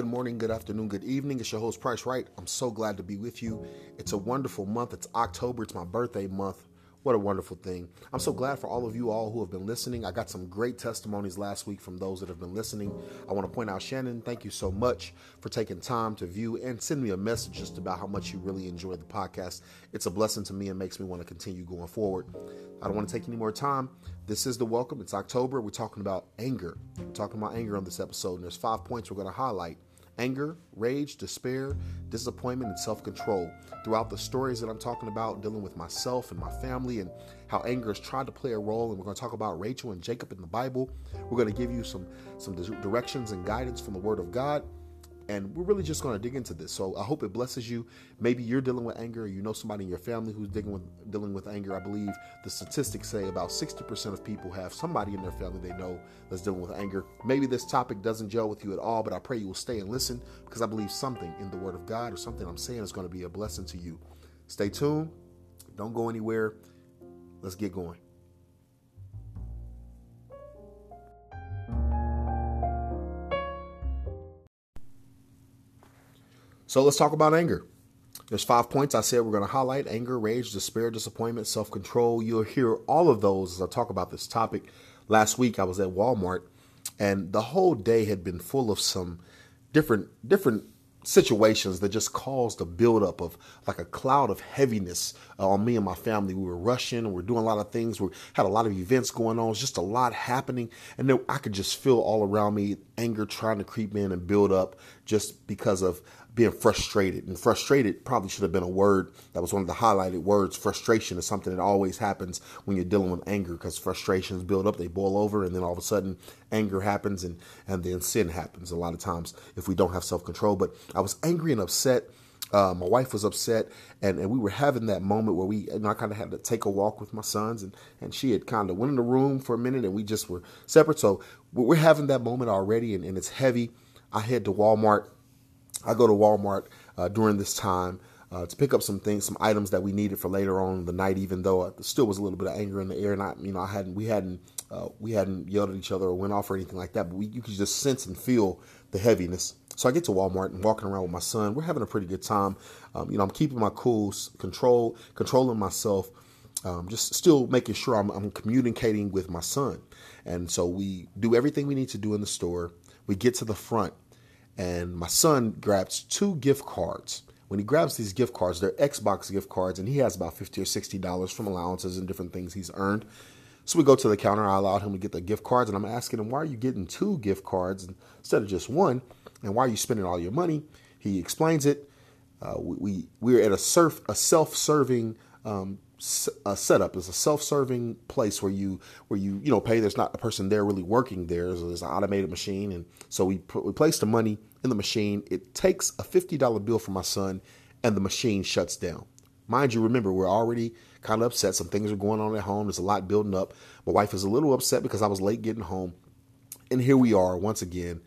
Good morning, good afternoon, good evening. It's your host, Price Wright. I'm so glad to be with you. It's a wonderful month. It's October. It's my birthday month. What a wonderful thing. I'm so glad for all of you all who have been listening. I got some great testimonies last week from those that have been listening. I want to point out, Shannon, thank you so much for taking time to view and send me a message just about how much you really enjoy the podcast. It's a blessing to me and makes me want to continue going forward. I don't want to take any more time. This is The Welcome. It's October. We're talking about anger. We're talking about anger on this episode, and there's 5 points we're going to highlight. Anger, rage, despair, disappointment, and self-control. Throughout the stories that I'm talking about, dealing with myself and my family and how anger has tried to play a role, and we're going to talk about Rachel and Jacob in the Bible. We're going to give you some directions and guidance from the Word of God, and we're really just going to dig into this. So I hope it blesses you. Maybe you're dealing with anger. You know somebody in your family who's dealing with anger. I believe the statistics say about 60% of people have somebody in their family they know that's dealing with anger. Maybe this topic doesn't gel with you at all, but I pray you will stay and listen, because I believe something in the Word of God or something I'm saying is going to be a blessing to you. Stay tuned. Don't go anywhere. Let's get going. So let's talk about anger. There's 5 points I said we're going to highlight: anger, rage, despair, disappointment, self-control. You'll hear all of those as I talk about this topic. Last week I was at Walmart, and the whole day had been full of some different situations that just caused a buildup of like a cloud of heaviness on me and my family. We were rushing, and we're doing a lot of things. We had a lot of events going on. It was just a lot happening, and then I could just feel all around me anger trying to creep in and build up just because of being frustrated. And frustrated probably should have been a word that was one of the highlighted words. Frustration is something that always happens when you're dealing with anger, because frustrations build up, they boil over, and then all of a sudden anger happens, and then sin happens a lot of times if we don't have self-control. But I was angry and upset. My wife was upset, and we were having that moment where I kind of had to take a walk with my sons, and she had kind of went in the room for a minute, and we just were separate. So we're having that moment already, and it's heavy. I go to Walmart during this time to pick up some things, some items that we needed for later on in the night. Even though I still was a little bit of anger in the air, and we hadn't yelled at each other or went off or anything like that, but you could just sense and feel the heaviness. So I get to Walmart and walking around with my son. We're having a pretty good time. I'm keeping my cool, controlling myself. Just still making sure I'm communicating with my son. And so we do everything we need to do in the store. We get to the front, and my son grabs 2 gift cards. When he grabs these gift cards, they're Xbox gift cards, and he has about $50 or $60 from allowances and different things he's earned. So we go to the counter. I allowed him to get the gift cards, and I'm asking him, why are you getting 2 gift cards instead of just one? And why are you spending all your money? He explains it. We're at a self-serving setup. It's a self-serving place where you pay. There's not a person there really working there. So there's an automated machine, and so we place the money in the machine. It takes a $50 bill from my son, and the machine shuts down. Mind you, remember, we're already kind of upset. Some things are going on at home. There's a lot building up. My wife is a little upset because I was late getting home, and here we are once again.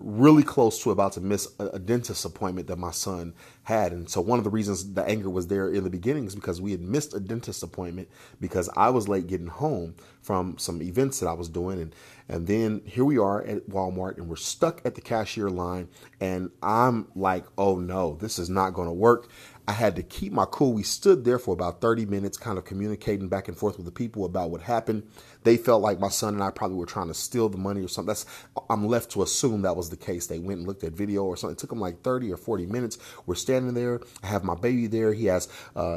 Really close to about to miss a dentist appointment that my son had. And so one of the reasons the anger was there in the beginning is because we had missed a dentist appointment because I was late getting home from some events that I was doing. And then here we are at Walmart, and we're stuck at the cashier line. And I'm like, oh no, this is not going to work. I had to keep my cool. We stood there for about 30 minutes kind of communicating back and forth with the people about what happened. They felt like my son and I probably were trying to steal the money or something. I'm left to assume that was the case. They went and looked at video or something. It took them like 30 or 40 minutes. We're standing there. I have my baby there. He has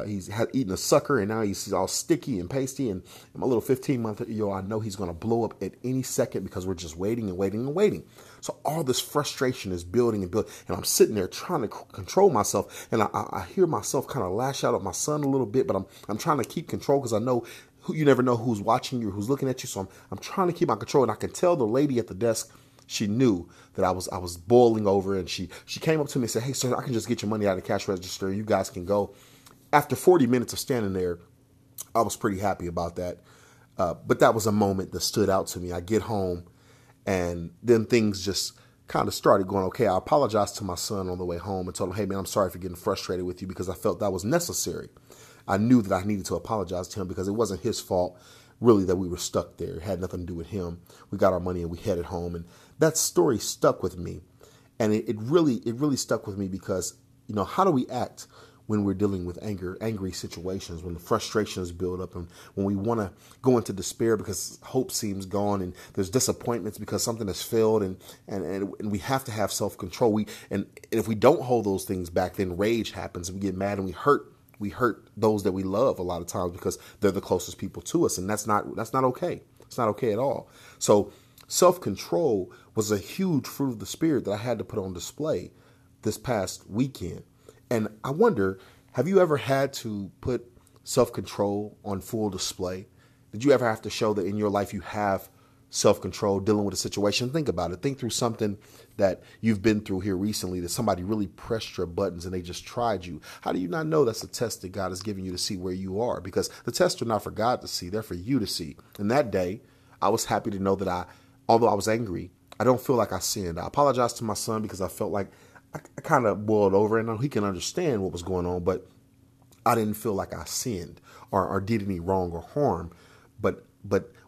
he's eaten a sucker, and now he's all sticky and pasty. And my little 15-month-old, I know he's going to blow up at any second because we're just waiting and waiting and waiting. So all this frustration is building and building, and I'm sitting there trying to control myself, and I hear myself kind of lash out at my son a little bit, but I'm trying to keep control because I know you never know who's watching you, who's looking at you. So I'm trying to keep my control, and I can tell the lady at the desk, she knew that I was boiling over, and she came up to me and said, "Hey, sir, I can just get your money out of the cash register. You guys can go." After 40 minutes of standing there, I was pretty happy about that, but that was a moment that stood out to me. I get home, and then things just kind of started going okay. I apologized to my son on the way home and told him, "Hey, man, I'm sorry for getting frustrated with you," because I felt that was necessary. I knew that I needed to apologize to him because it wasn't his fault, really, that we were stuck there. It had nothing to do with him. We got our money and we headed home. And that story stuck with me. And it really stuck with me because, you know, how do we act when we're dealing with angry situations, when the frustrations build up and when we want to go into despair because hope seems gone and there's disappointments because something has failed and we have to have self-control. And if we don't hold those things back, then rage happens and we get mad and we hurt those that we love a lot of times because they're the closest people to us. And that's not okay. It's not okay at all. So self-control was a huge fruit of the Spirit that I had to put on display this past weekend. And I wonder, have you ever had to put self-control on full display? Did you ever have to show that in your life you have self-control dealing with a situation? Think about it. Think through something that you've been through here recently that somebody really pressed your buttons and they just tried you. How do you not know that's a test that God has given you to see where you are? Because the tests are not for God to see. They're for you to see. And that day, I was happy to know that although I was angry, I don't feel like I sinned. I apologized to my son because I felt like I kind of boiled over, and he can understand what was going on, but I didn't feel like I sinned or did any wrong or harm. But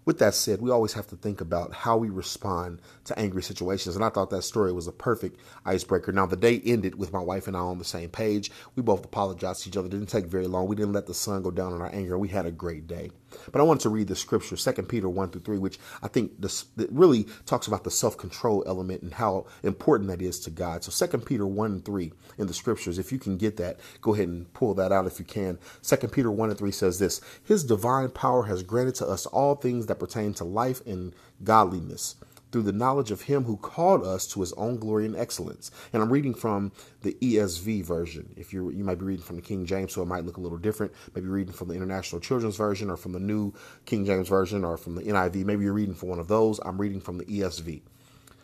with that said, we always have to think about how we respond to angry situations. And I thought that story was a perfect icebreaker. Now, the day ended with my wife and I on the same page. We both apologized to each other. It didn't take very long. We didn't let the sun go down on our anger. We had a great day. But I wanted to read the scripture, 2 Peter 1-3, which I think it really talks about the self-control element and how important that is to God. So 2 Peter 1:3 in the scriptures, if you can get that, go ahead and pull that out if you can. 2 Peter 1:3 says this: His divine power has granted to us all things that pertain to life and godliness through the knowledge of him who called us to his own glory and excellence. And I'm reading from the ESV version. If you might be reading from the King James, so it might look a little different. Maybe reading from the International Children's Version or from the New King James Version or from the NIV. Maybe you're reading from one of those. I'm reading from the ESV.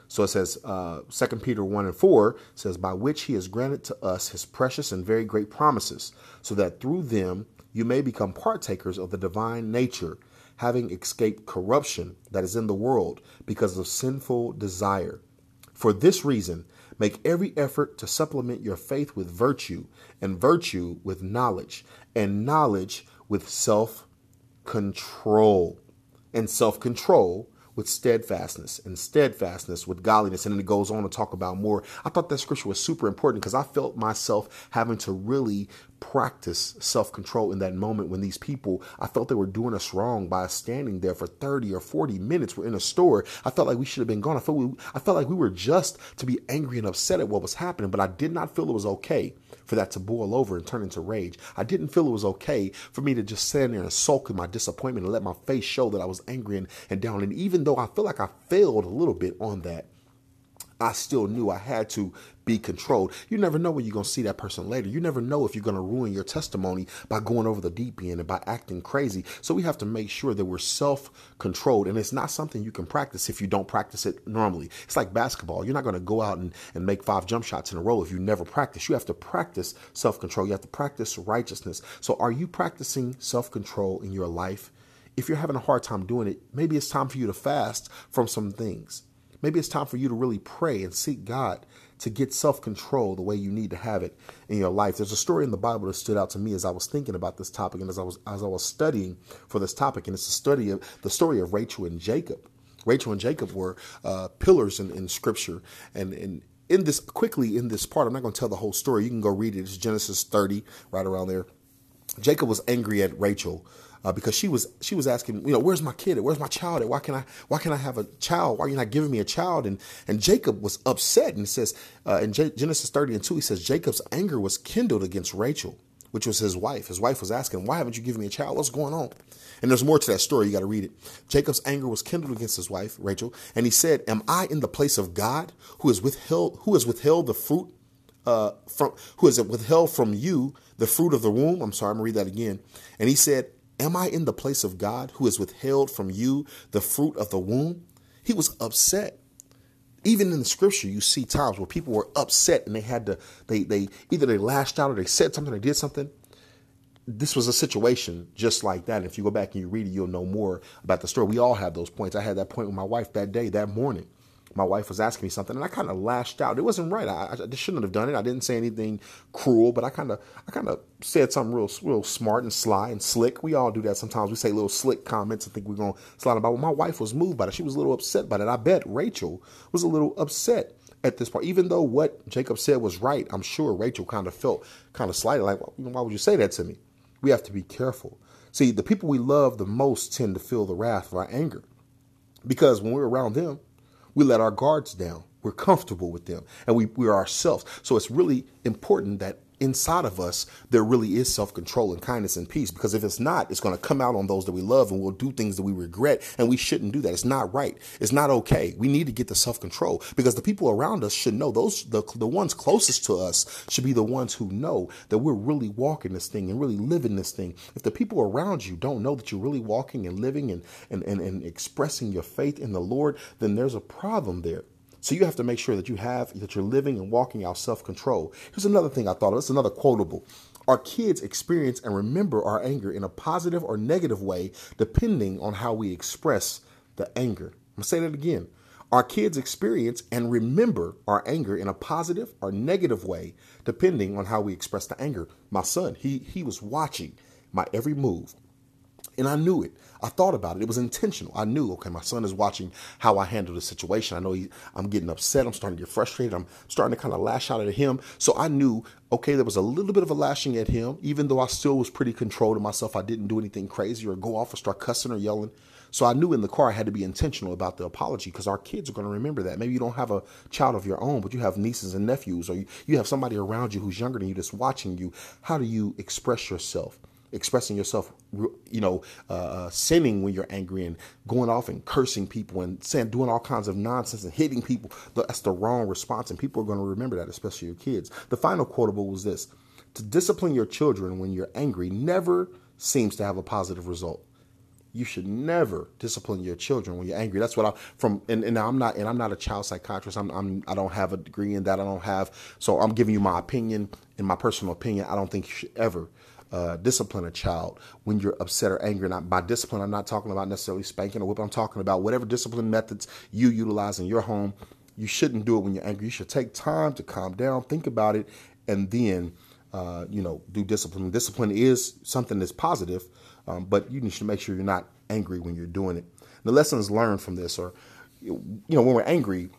So it says, 2 Peter 1:4 says, by which he has granted to us his precious and very great promises, so that through them you may become partakers of the divine nature, having escaped corruption that is in the world because of sinful desire. For this reason, make every effort to supplement your faith with virtue, and virtue with knowledge, and knowledge with self-control, and self-control with steadfastness, and steadfastness with godliness. And then it goes on to talk about more. I thought that scripture was super important because I felt myself having to really practice self-control in that moment when these people, I felt they were doing us wrong by standing there for 30 or 40 minutes. We're in a store. I felt like we should have been gone. I felt like we were just to be angry and upset at what was happening, but I did not feel it was okay for that to boil over and turn into rage. I didn't feel it was okay for me to just stand there and sulk in my disappointment and let my face show that I was angry and down. And even though I feel like I failed a little bit on that, I still knew I had to be controlled. You never know when you're going to see that person later. You never know if you're going to ruin your testimony by going over the deep end and by acting crazy. So we have to make sure that we're self-controlled. And it's not something you can practice if you don't practice it normally. It's like basketball. You're not going to go out and make 5 jump shots in a row if you never practice. You have to practice self-control. You have to practice righteousness. So are you practicing self-control in your life? If you're having a hard time doing it, maybe it's time for you to fast from some things. Maybe it's time for you to really pray and seek God to get self-control the way you need to have it in your life. There's a story in the Bible that stood out to me as I was thinking about this topic and as I was studying for this topic. And it's the story of Rachel and Jacob. Rachel and Jacob were pillars in Scripture. And in this part, I'm not going to tell the whole story. You can go read it. It's Genesis 30, right around there. Jacob was angry at Rachel. Because she was asking, where's my kid? Where's my child? And why can't I have a child? Why are you not giving me a child? And Jacob was upset, and it says in Genesis 30:2, he says Jacob's anger was kindled against Rachel, which was his wife. His wife was asking, why haven't you given me a child? What's going on? And there's more to that story. You got to read it. Jacob's anger was kindled against his wife Rachel, and he said, "Am I in the place of God, who has withheld the fruit?" Who has withheld from you the fruit of the womb? I'm going to read that again. And he said, "Am I in the place of God, who has withheld from you the fruit of the womb?" He was upset. Even in the scripture, you see times where people were upset and they either lashed out or they said something or did something. This was a situation just like that. And if you go back and you read it, you'll know more about the story. We all have those points. I had that point with my wife that day, that morning. my wife was asking me something, and I kind of lashed out. It wasn't right. I just shouldn't have done it. I didn't say anything cruel, but I kind of said something real smart and sly and slick. We all do that sometimes. We say little slick comments and think we're going to slide about. Well, my wife was moved by it. She was a little upset by it. I bet Rachel was a little upset at this part. Even though what Jacob said was right, I'm sure Rachel kind of felt kind of slighted. Like, why would you say that to me? We have to be careful. See, the people we love the most tend to feel the wrath of our anger, because when we're around them, we let our guards down. We're comfortable with them, and we're ourselves. So it's really important that inside of us, there really is self-control and kindness and peace, because if it's not, it's going to come out on those that we love, and we'll do things that we regret, and we shouldn't do that. It's not right. It's not okay. We need to get the self-control, because the people around us should know. Those, the ones closest to us should be the ones who know that we're really walking this thing and really living this thing. If the people around you don't know that you're really walking and living and expressing your faith in the Lord, then there's a problem there. So you have to make sure that you're living and walking out self-control. Here's another thing I thought of. It's another quotable. Our kids experience and remember our anger in a positive or negative way, depending on how we express the anger. I'm gonna say that again. Our kids experience and remember our anger in a positive or negative way, depending on how we express the anger. My son, he was watching my every move. And I knew it. I thought about it. It was intentional. I knew, okay, my son is watching how I handle the situation. I know I'm getting upset. I'm starting to get frustrated. I'm starting to kind of lash out at him. So I knew, okay, there was a little bit of a lashing at him, even though I still was pretty controlled in myself. I didn't do anything crazy or go off or start cussing or yelling. So I knew in the car I had to be intentional about the apology, because our kids are going to remember that. Maybe you don't have a child of your own, but you have nieces and nephews, or you have somebody around you who's younger than you that's watching you. How do you express yourself? Expressing yourself, sinning when you're angry and going off and cursing people and saying, doing all kinds of nonsense and hitting people. That's the wrong response. And people are going to remember that, especially your kids. The final quotable was this: to discipline your children when you're angry never seems to have a positive result. You should never discipline your children when you're angry. That's what I'm not a child psychiatrist. I don't have a degree in that. So I'm giving you my opinion and my personal opinion. I don't think you should ever discipline a child when you're upset or angry. And by discipline, I'm not talking about necessarily spanking or whipping. I'm talking about whatever discipline methods you utilize in your home. You shouldn't do it when you're angry. You should take time to calm down, think about it, and then, do discipline. Discipline is something that's positive, but you need to make sure you're not angry when you're doing it. The lessons learned from this are, when we're angry,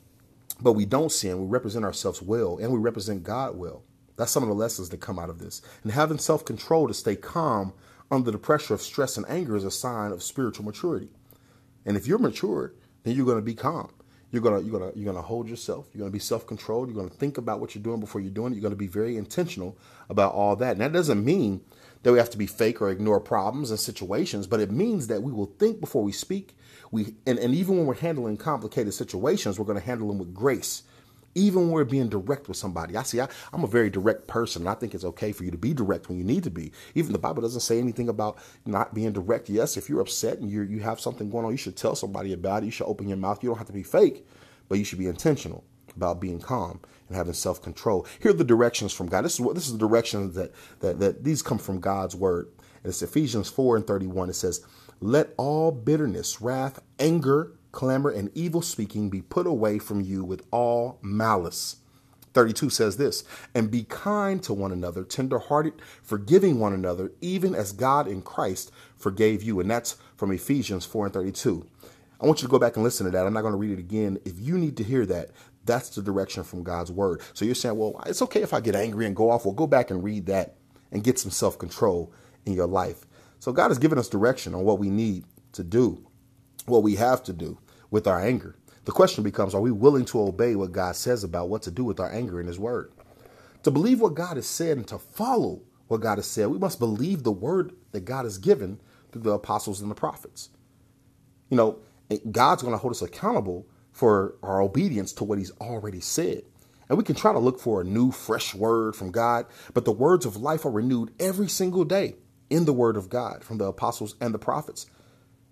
but we don't sin, we represent ourselves well, and we represent God well. That's some of the lessons that come out of this. And having self-control to stay calm under the pressure of stress and anger is a sign of spiritual maturity. And if you're mature, then you're going to be calm. You're going to hold yourself. You're going to be self-controlled. You're going to think about what you're doing before you're doing it. You're going to be very intentional about all that. And that doesn't mean that we have to be fake or ignore problems and situations, but it means that we will think before we speak. And even when we're handling complicated situations, we're going to handle them with grace. Even when we're being direct with somebody. I'm a very direct person, and I think it's okay for you to be direct when you need to be. Even the Bible doesn't say anything about not being direct. Yes, if you're upset and you have something going on, you should tell somebody about it. You should open your mouth. You don't have to be fake, but you should be intentional about being calm and having self-control. Here are the directions from God. This is the directions that these come from God's word. And it's Ephesians 4:31. It says, "Let all bitterness, wrath, anger, clamor, and evil speaking be put away from you with all malice." 32 says this, "And be kind to one another, tenderhearted, forgiving one another, even as God in Christ forgave you." And that's from Ephesians 4:32. I want you to go back and listen to that. I'm not going to read it again. If you need to hear that, that's the direction from God's word. So you're saying, well, it's okay if I get angry and go off. Well, go back and read that and get some self-control in your life. So God has given us direction on what we need to do, what we have to do with our anger. The question becomes, are we willing to obey what God says about what to do with our anger in his word? To believe what God has said and to follow what God has said, we must believe the word that God has given through the apostles and the prophets. God's going to hold us accountable for our obedience to what he's already said. And we can try to look for a new, fresh word from God, but the words of life are renewed every single day in the word of God from the apostles and the prophets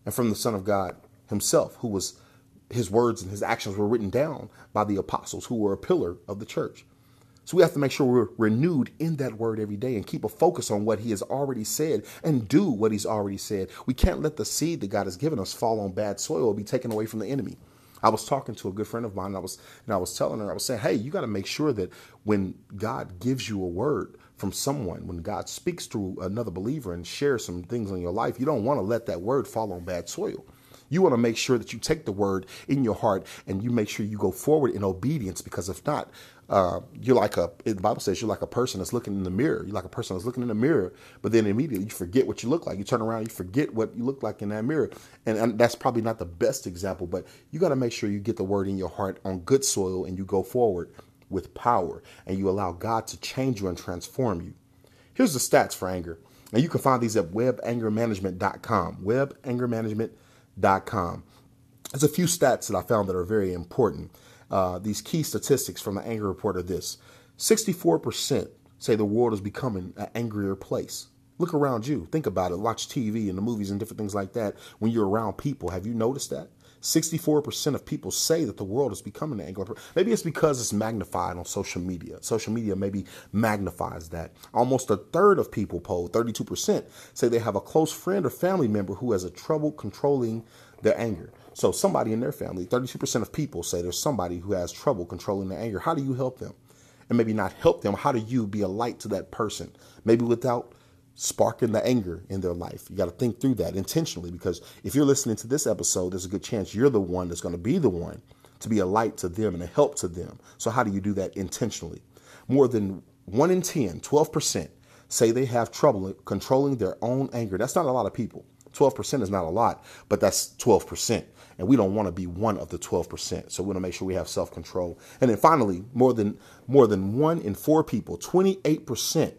and from the Son of God himself, his words and his actions were written down by the apostles, who were a pillar of the church. So we have to make sure we're renewed in that word every day and keep a focus on what he has already said and do what he's already said. We can't let the seed that God has given us fall on bad soil or be taken away from the enemy. I was talking to a good friend of mine, and I was telling her, I was saying, hey, you got to make sure that when God gives you a word from someone, when God speaks through another believer and shares some things in your life, you don't want to let that word fall on bad soil. You want to make sure that you take the word in your heart and you make sure you go forward in obedience, because if not, you're like the Bible says, you're like a person that's looking in the mirror. You're like a person that's looking in the mirror, but then immediately you forget what you look like. You turn around, you forget what you look like in that mirror. And that's probably not the best example, but you got to make sure you get the word in your heart on good soil and you go forward with power and you allow God to change you and transform you. Here's the stats for anger. And you can find these at webangermanagement.com, webangermanagement.com. There's a few stats that I found that are very important. These key statistics from the Anger Report are this: 64% say the world is becoming an angrier place. Look around you. Think about it. Watch TV and the movies and different things like that. When you're around people, have you noticed that? 64% of people say that the world is becoming an angrier place. Maybe it's because it's magnified on social media. Social media maybe magnifies that. Almost a third of people polled, 32%, say they have a close friend or family member who has a trouble controlling their anger. So somebody in their family, 32% of people say there's somebody who has trouble controlling their anger. How do you help them? And maybe not help them, how do you be a light to that person? Maybe without sparking the anger in their life. You got to think through that intentionally, because if you're listening to this episode, there's a good chance you're the one that's going to be the one to be a light to them and a help to them. So how do you do that intentionally? More than 1 in 10, 12%, say they have trouble controlling their own anger. That's not a lot of people. 12% is not a lot, but that's 12%. And we don't want to be one of the 12%. So we want to make sure we have self-control. And then finally, more than 1 in 4 people, 28%,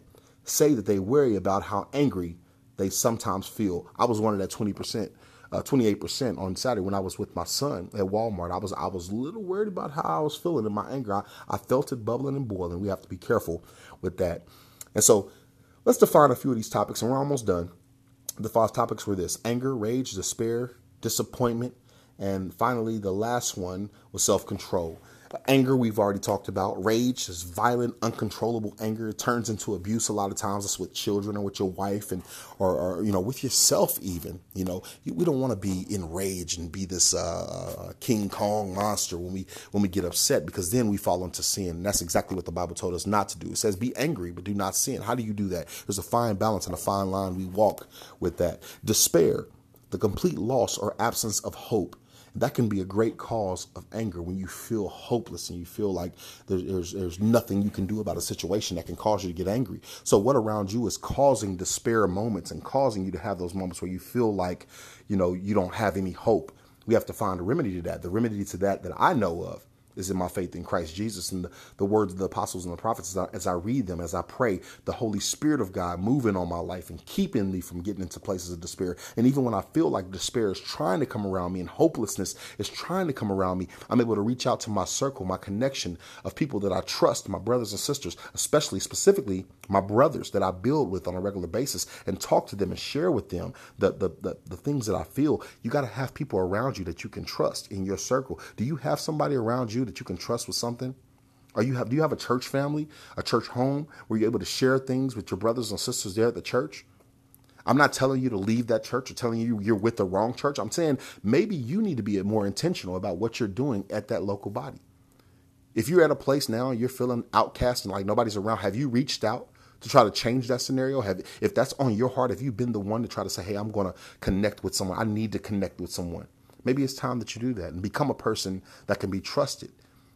say that they worry about how angry they sometimes feel. I was one of that 28% on Saturday when I was with my son at Walmart. I was a little worried about how I was feeling in my anger. I felt it bubbling and boiling. We have to be careful with that. And so let's define a few of these topics, and we're almost done. The 5 topics were this: anger, rage, despair, disappointment, and finally the last one was self-control. Anger, we've already talked about. Rage is violent, uncontrollable anger. It turns into abuse a lot of times. It's with children or with your wife and or with yourself even. You know, we don't want to be enraged and be this King Kong monster when we get upset, because then we fall into sin. And that's exactly what the Bible told us not to do. It says be angry, but do not sin. How do you do that? There's a fine balance and a fine line we walk with that. Despair, the complete loss or absence of hope. That can be a great cause of anger, when you feel hopeless and you feel like there's nothing you can do about a situation. That can cause you to get angry. So what around you is causing despair moments and causing you to have those moments where you feel like, you know, you don't have any hope? We have to find a remedy to that. The remedy to that I know of is in my faith in Christ Jesus and the words of the apostles and the prophets. As I read them, as I pray, the Holy Spirit of God moving on my life and keeping me from getting into places of despair. And even when I feel like despair is trying to come around me and hopelessness is trying to come around me, I'm able to reach out to my circle, my connection of people that I trust, my brothers and sisters, specifically my brothers that I build with on a regular basis, and talk to them and share with them the things that I feel. You got to have people around you that you can trust in your circle. Do you have somebody around you that you can trust with something? Do you have a church family, a church home where you're able to share things with your brothers and sisters there at the church? I'm not telling you to leave that church or telling you you're with the wrong church. I'm saying maybe you need to be more intentional about what you're doing at that local body. If you're at a place now and you're feeling outcast and like nobody's around, have you reached out to try to change that scenario? If that's on your heart, have you been the one to try to say, hey, I'm going to connect with someone. I need to connect with someone. Maybe it's time that you do that and become a person that can be trusted.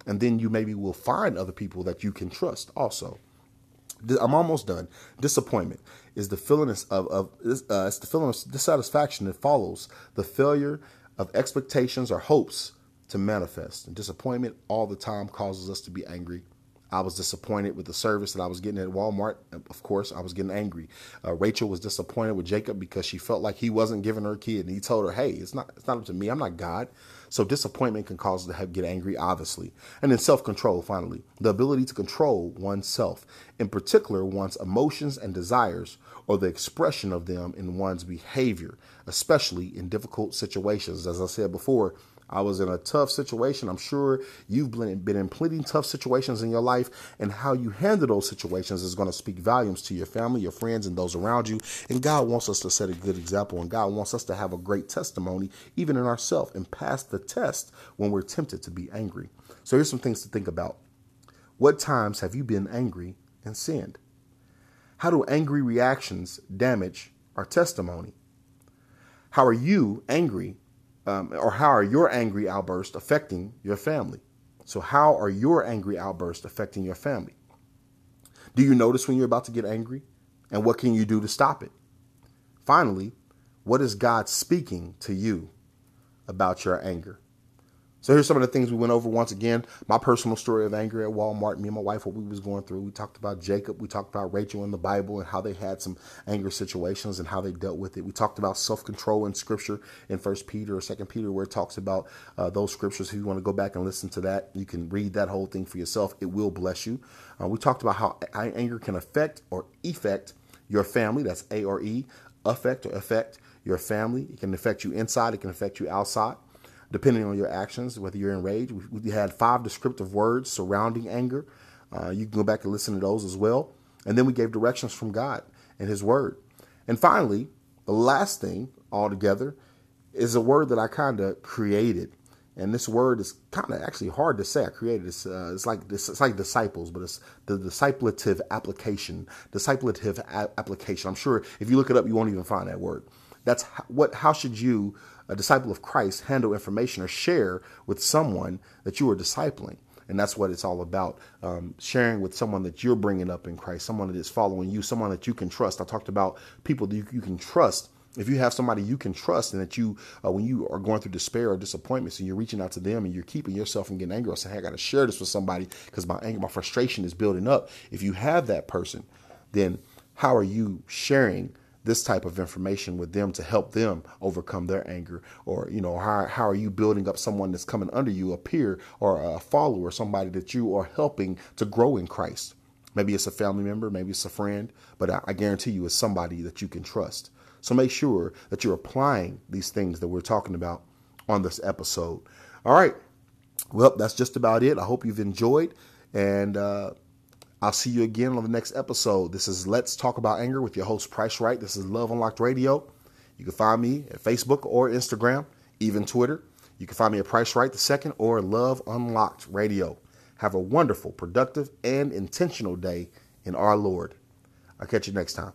And then you maybe will find other people that you can trust also. I'm almost done. Disappointment is the feeling it's the feeling of dissatisfaction that follows the failure of expectations or hopes to manifest. And disappointment all the time causes us to be angry. I was disappointed with the service that I was getting at Walmart. Of course, I was getting angry. Rachel was disappointed with Jacob because she felt like he wasn't giving her a kid. And he told her, hey, it's not up to me. I'm not God. So disappointment can cause us to get angry, obviously. And then self-control, finally, the ability to control oneself, in particular, one's emotions and desires, or the expression of them in one's behavior, especially in difficult situations. As I said before, I was in a tough situation. I'm sure you've been in plenty of tough situations in your life, and how you handle those situations is going to speak volumes to your family, your friends, and those around you. And God wants us to set a good example, and God wants us to have a great testimony, even in ourselves, and pass the test when we're tempted to be angry. So here's some things to think about. What times have you been angry and sinned? How do angry reactions damage our testimony? How are you angry? Or how are your angry outbursts affecting your family? So how are your angry outbursts affecting your family? Do you notice when you're about to get angry? And what can you do to stop it? Finally, what is God speaking to you about your anger? So here's some of the things we went over once again. My personal story of anger at Walmart, me and my wife, what we was going through. We talked about Jacob. We talked about Rachel in the Bible and how they had some anger situations and how they dealt with it. We talked about self-control in scripture in 1 Peter or 2 Peter, where it talks about those scriptures. If you want to go back and listen to that, you can read that whole thing for yourself. It will bless you. We talked about how anger can affect or effect your family. That's A-R-E, affect or affect your family. It can affect you inside. It can affect you outside, depending on your actions, whether you're enraged. We had 5 descriptive words surrounding anger. You can go back and listen to those as well. And then we gave directions from God and his word. And finally, the last thing altogether is a word that I kind of created. And this word is kind of actually hard to say. I created it. It's like disciples, but it's the disciplative application. Disciplative application. I'm sure if you look it up, you won't even find that word. That's how should you, a disciple of Christ, handle information or share with someone that you are discipling. And that's what it's all about, sharing with someone that you're bringing up in Christ, someone that is following you, someone that you can trust. I talked about people that you can trust. If you have somebody you can trust and that you, when you are going through despair or disappointments and you're reaching out to them and you're keeping yourself from getting angry or saying, hey, I got to share this with somebody because my anger, my frustration is building up. If you have that person, then how are you sharing this type of information with them to help them overcome their anger? Or, you know, how are you building up someone that's coming under you, a peer or a follower, somebody that you are helping to grow in Christ? Maybe it's a family member, maybe it's a friend, but I guarantee you it's somebody that you can trust. So make sure that you're applying these things that we're talking about on this episode. All right. Well, that's just about it. I hope you've enjoyed, and I'll see you again on the next episode. This is Let's Talk About Anger with your host, Price Wright. This is Love Unlocked Radio. You can find me at Facebook or Instagram, even Twitter. You can find me at Price Wright II or Love Unlocked Radio. Have a wonderful, productive, and intentional day in our Lord. I'll catch you next time.